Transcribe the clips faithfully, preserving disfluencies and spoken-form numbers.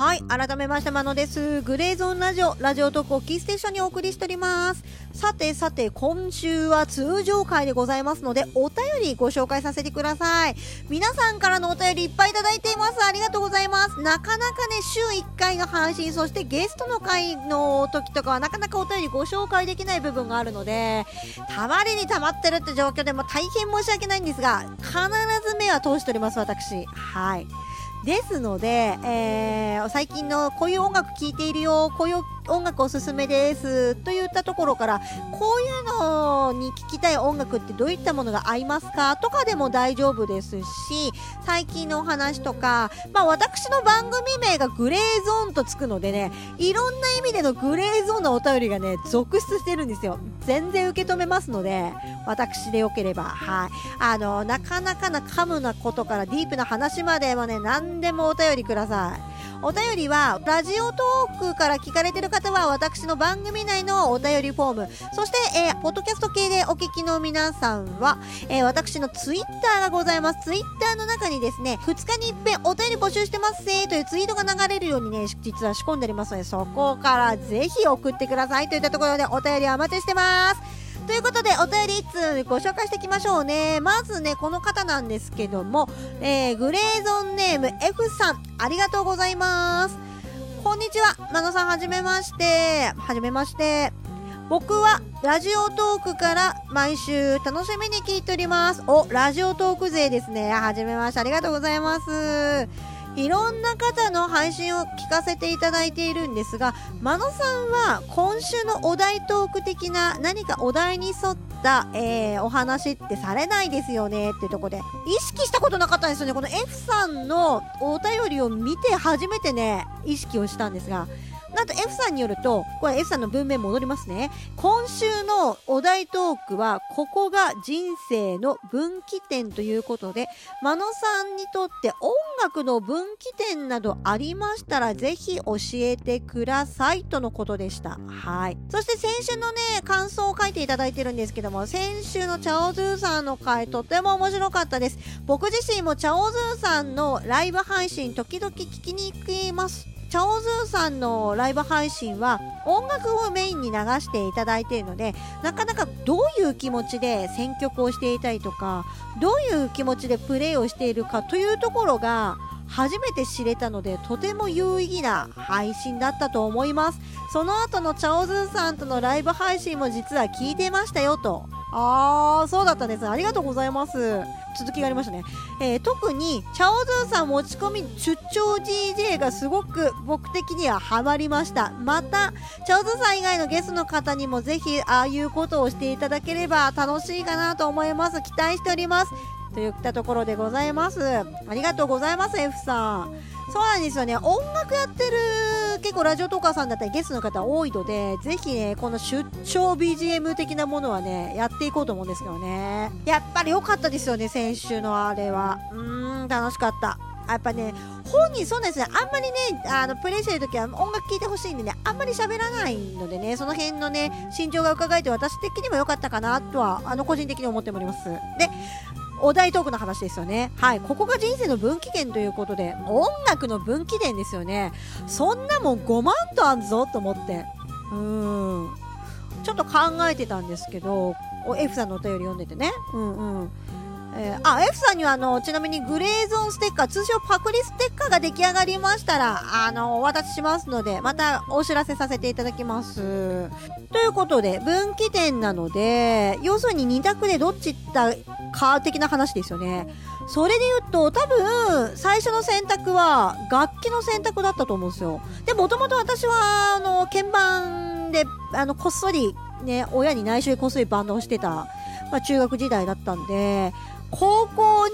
はい、改めましてマノです。グレーゾーンラジオラジオトークをキーステーションにお送りしております。さてさて、今週は通常回でございますので、お便りご紹介させてください。皆さんからのお便りいっぱいいただいています。ありがとうございます。なかなかね、週いっかいの配信、そしてゲストの回の時とかはなかなかお便りご紹介できない部分があるので、たまりにたまってるって状況でも大変申し訳ないんですが、必ず目は通しております、私。はい、ですので、えー、最近のこういう音楽聴いているよ、こういう音楽おすすめですといったところから、こういうのに聴きたい音楽ってどういったものが合いますかとかでも大丈夫ですし、最近のお話とか、まあ、私の番組名がグレーゾーンとつくのでね、いろんな意味でのグレーゾーンのお便りがね続出してるんですよ。全然受け止めますので、私でよければ。はい、あのなかなかなカムなことからディープな話まではね、何でもお便りください。お便りはラジオトークから聞かれている方は、私の番組内のお便りフォーム、そして、えー、ポッドキャスト系でお聞きの皆さんは、えー、私のツイッターがございます。ツイッターの中にですね、ふつかにいっぺんお便り募集してますぜというツイートが流れるようにね、実は仕込んでありますので、そこからぜひ送ってくださいといったところで、お便りお待ちしてます。ということで、お便りいっつうご紹介していきましょうね。まずね、この方なんですけども、えー、グレーゾーンネーム F さん、ありがとうございます。こんにちは、マノさん、はじめまして。はじめまして。僕はラジオトークから毎週楽しみに聞いております。お、ラジオトーク勢ですね。はじめまして、ありがとうございます。いろんな方の配信を聞かせていただいているんですが、マノさんは今週のお題トーク的な何かお題に沿った、えー、お話ってされないですよねっていうところで、意識したことなかったんですよね。この F さんのお便りを見て初めてね、意識をしたんですが、なんと F さんによると、これ F さんの文面戻りますね。今週のお題トークはここが人生の分岐点ということで、マノさんにとって音楽の分岐点などありましたらぜひ教えてくださいとのことでした。はい。そして先週のね、感想を書いていただいてるんですけども、先週のチャオズーさんの回、とても面白かったです。僕自身もチャオズーさんのライブ配信時々聞きに行きます。チャオズーさんのライブ配信は音楽をメインに流していただいているので、なかなかどういう気持ちで選曲をしていたりとか、どういう気持ちでプレイをしているかというところが初めて知れたので、とても有意義な配信だったと思います。その後のチャオズーさんとのライブ配信も実は聞いてましたよと。あー、そうだったんです。ありがとうございます。続きがありましたね、えー、特にチャオズーさん持ち込み出張 ディージェー がすごく僕的にはハマりました。またチャオズーさん以外のゲストの方にもぜひああいうことをしていただければ楽しいかなと思います。期待しておりますといったところでございます。ありがとうございます F さん。そうなんですよね、音楽やってる結構ラジオトーカーさんだったりゲストの方多いので、ぜひね、この出張 ビージーエム 的なものはね、やっていこうと思うんですけどね。やっぱり良かったですよね、先週のあれは。うーん、楽しかった。やっぱね、本人そうなんですね、あんまりね、あのプレイしてるときは音楽聴いてほしいんでね、あんまり喋らないのでね、その辺のね、心情が伺えて私的にも良かったかなとは、あの個人的に思っております。で、お題トークの話ですよね。はい、ここが人生の分岐点ということで、音楽の分岐点ですよね。そんなもんごまんとあんぞと思って、うーん、ちょっと考えてたんですけど、F さんのお便り読んでてね、うんうん、えー、あ、F さんにはあのちなみにグレーゾーンステッカー、通称パクリステッカーが出来上がりましたら、あのお渡ししますので、またお知らせさせていただきます。ということで、分岐点なので、要するにに択でどっちだか的な話ですよね。それで言うと、多分最初の選択は楽器の選択だったと思うんですよ。で、もともと私はあの鍵盤であのこっそりね、親に内緒でこっそりバンドをしてた、まあ、中学時代だったんで、高校に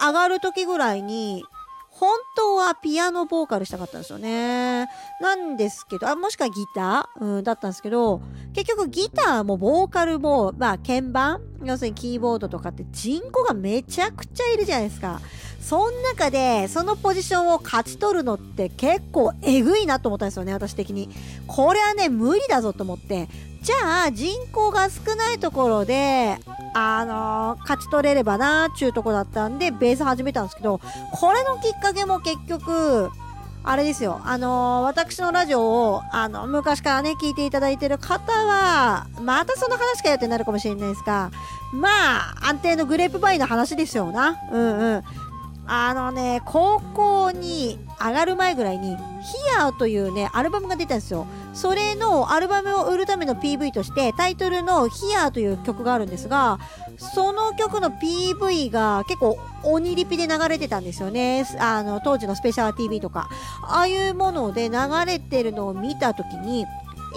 上がる時ぐらいに本当はピアノボーカルしたかったんですよね。なんですけど、あ、もしくはギター、うん、だったんですけど、結局ギターもボーカルも、まあ鍵盤、要するにキーボードとかって人口がめちゃくちゃいるじゃないですか。その中でそのポジションを勝ち取るのって結構えぐいなと思ったんですよね、私的に。これはね、無理だぞと思って、じゃあ人口が少ないところで、あのー、勝ち取れればなーっちゅうとこだったんで、ベース始めたんですけど、これのきっかけも結局あれですよ、あのー、私のラジオをあの昔からね聞いていただいている方はまたその話かよってなるかもしれないですが、まあ安定のグレープバインの話ですよな。うんうん、あのね、高校に上がる前ぐらいに Here というねアルバムが出たんですよ。それのアルバムを売るための ピーブイ としてタイトルの Here という曲があるんですが、その曲の ピーブイ が結構鬼リピで流れてたんですよね。あの当時のスペシャル ティーブイ とかああいうもので流れてるのを見たときに、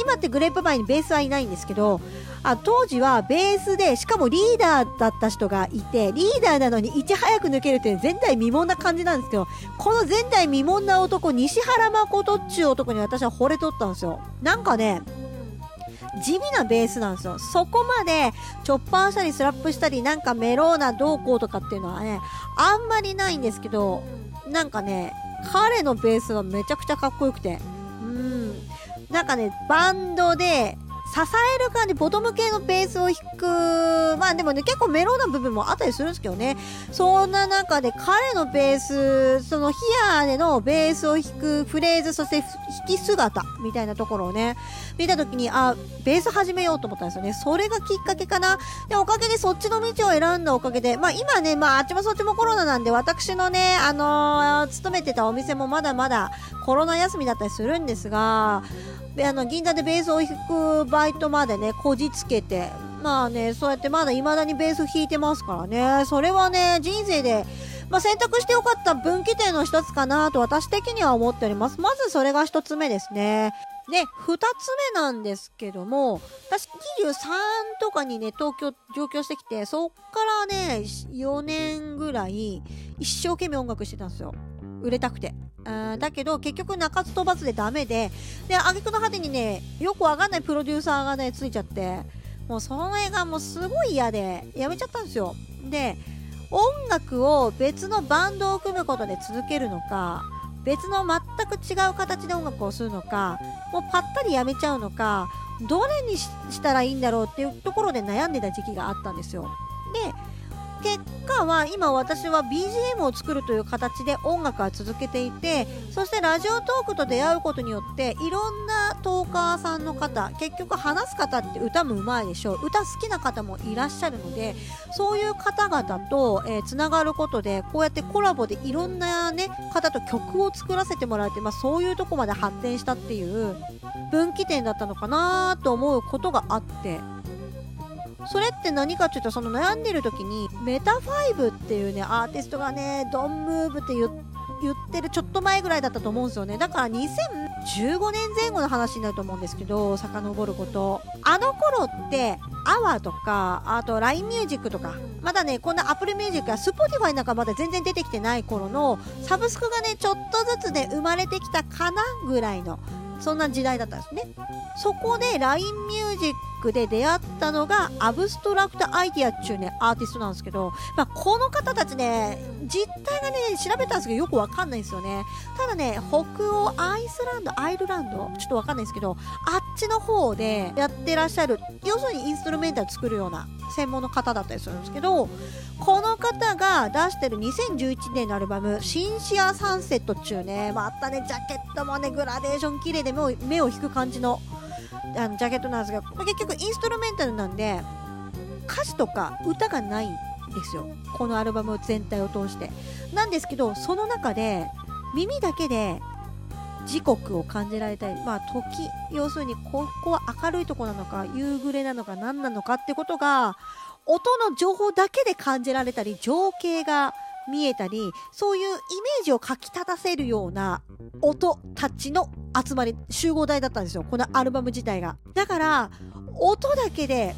今ってグレープバインにベースはいないんですけど、あ当時はベースでしかもリーダーだった人がいて、リーダーなのにいち早く抜けるという前代未聞な感じなんですけど、この前代未聞な男西原誠っちゅう男に私は惚れとったんですよ。なんかね地味なベースなんですよ。そこまでチョッパーしたりスラップしたりなんかメローな動向とかっていうのはねあんまりないんですけど、なんかね彼のベースがめちゃくちゃかっこよくて、なんかねバンドで支える感じ、ボトム系のベースを弾く、まあでもね結構メロな部分もあったりするんですけどね。そんな中で彼のベース、そのヒアーでのベースを弾くフレーズ、そして弾き姿みたいなところをね見たときに、あベース始めようと思ったんですよね。それがきっかけかな。でおかげでそっちの道を選んだおかげで、まあ今ねまああっちもそっちもコロナなんで、私のねあのー、勤めてたお店もまだまだコロナ休みだったりするんですが、あの銀座でベースを弾くバイトまでねこじつけて、まあねそうやってまだ未だにベース弾いてますからね。それはね人生で、まあ、選択してよかった分岐点の一つかなと私的には思っております。まずそれが一つ目ですね。で二つ目なんですけども、私にじゅうさんとかにね東京上京してきて、そっからねよねんぐらい一生懸命音楽してたんですよ、売れたくて。だけど結局鳴かず飛ばずでダメで、で挙句の果てにねよくわかんないプロデューサーがねついちゃって、もうその絵がもうすごい嫌でやめちゃったんですよ。で音楽を別のバンドを組むことで続けるのか、別の全く違う形で音楽をするのか、もうパッタリやめちゃうのか、どれにしたらいいんだろうっていうところで悩んでた時期があったんですよ。で結果は今私は ビージーエム を作るという形で音楽は続けていて、そしてラジオトークと出会うことによっていろんなトーカーさんの方、結局話す方って歌もうまいでしょう、歌好きな方もいらっしゃるので、そういう方々とえつながることでこうやってコラボでいろんな、ね、方と曲を作らせてもらえて、まあ、そういうとこまで発展したっていう分岐点だったのかなと思うことがあって、それって何かというと、その悩んでる時にメタファイブっていうねアーティストがねドンムーブって言ってるちょっと前ぐらいだったと思うんですよね。だからにせんじゅうごねんぜん後の話になると思うんですけど、遡ること、あの頃ってアワーとかあと ライン ミュージックとか、まだねこんな Apple Music や Spotify なんかまだ全然出てきてない頃のサブスクがねちょっとずつね生まれてきたかなぐらいの、そんな時代だったんですね。そこで ライン ミュージックで出会ったのがアブストラクトアイディアっていうねアーティストなんですけど、まあ、この方たちね実態がね調べたんですけどよくわかんないんですよね。ただね北欧アイスランドアイルランドちょっとわかんないですけど、あっちの方でやってらっしゃる、要するにインストルメンタル作るような専門の方だったりするんですけど、この方が出してるにせんじゅういちねんのアルバムシンシアサンセットっていうね、またねジャケットもねグラデーション綺麗で目を、目を引く感じのあのジャケットなんですが、結局インストルメンタルなんで歌詞とか歌がないんですよ、このアルバム全体を通して。なんですけどその中で耳だけで時刻を感じられたり、まあ時、要するにここは明るいとこなのか夕暮れなのか何なのかってことが音の情報だけで感じられたり、情景が見えたり、そういうイメージをかき立たせるような音たちの集まり、集合体だったんですよ、このアルバム自体が。だから音だけで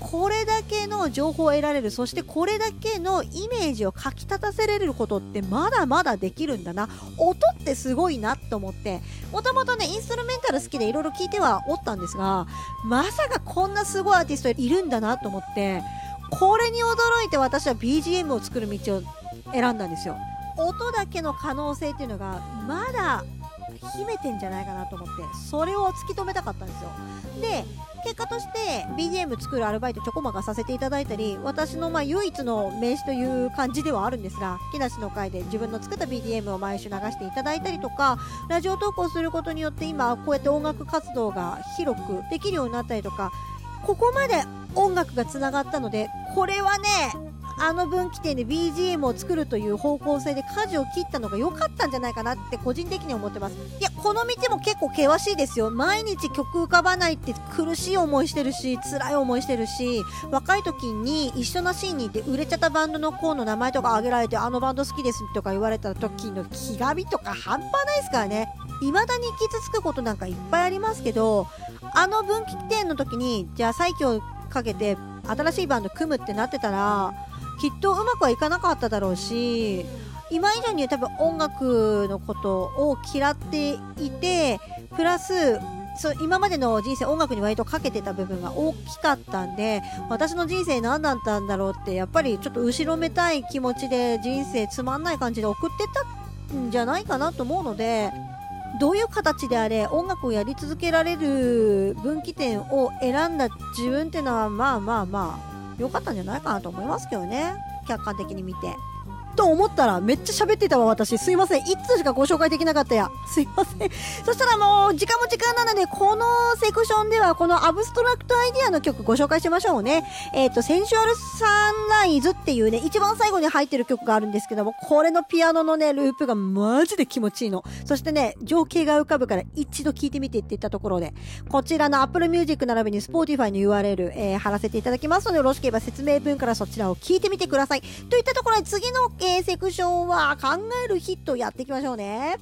これだけの情報を得られる、そしてこれだけのイメージをかき立たせられることってまだまだできるんだな、音ってすごいなと思って。もともとねインストルメンタル好きでいろいろ聞いてはおったんですが、まさかこんなすごいアーティストいるんだなと思って、これに驚いて私は ビージーエム を作る道を選んだんですよ。音だけの可能性っていうのがまだ秘めてんじゃないかなと思って、それを突き止めたかったんですよ。で結果として ビージーエム 作るアルバイトちょこまかさせていただいたり、私のまあ唯一の名刺という感じではあるんですが、木梨の会で自分の作った ビージーエム を毎週流していただいたりとか、ラジオ投稿することによって今こうやって音楽活動が広くできるようになったりとか、ここまで音楽がつながったので、これはねあの分岐点で ビージーエム を作るという方向性で舵を切ったのが良かったんじゃないかなって個人的に思ってます。いやこの道も結構険しいですよ。毎日曲浮かばないって苦しい思いしてるし、辛い思いしてるし、若い時に一緒なシーンにいて売れちゃったバンドの子の名前とか挙げられて、あのバンド好きですとか言われた時の気がみとか半端ないですからね。未だに傷つくことなんかいっぱいありますけど、あの分岐点の時にじゃあ再起をかけて新しいバンド組むってなってたらきっとうまくはいかなかっただろうし、今以上に多分音楽のことを嫌っていて、プラスそう今までの人生音楽に割とかけてた部分が大きかったんで、私の人生何だったんだろうってやっぱりちょっと後ろめたい気持ちで人生つまんない感じで送ってたんじゃないかなと思うので、どういう形であれ音楽をやり続けられる分岐点を選んだ自分っていうのはまあまあまあ良かったんじゃないかなと思いますけどね、客観的に見てと思ったらめっちゃ喋ってたわ私、すいません。一通しかご紹介できなかったや、すいませんそしたらもう時間も時間なので、このセクションではこのアブストラクトアイディアの曲ご紹介しましょうね。えっとセンシュアルサンライズっていうね一番最後に入ってる曲があるんですけども、これのピアノのねループがマジで気持ちいいの。そしてね情景が浮かぶから一度聴いてみてって言ったところで、こちらの Apple Music 並びに Spotify の ユーアールエル、えー、貼らせていただきますので、よろしければ説明文からそちらを聴いてみてくださいといったところで、次のえー、セクションは考えるヒットやっていきましょうね。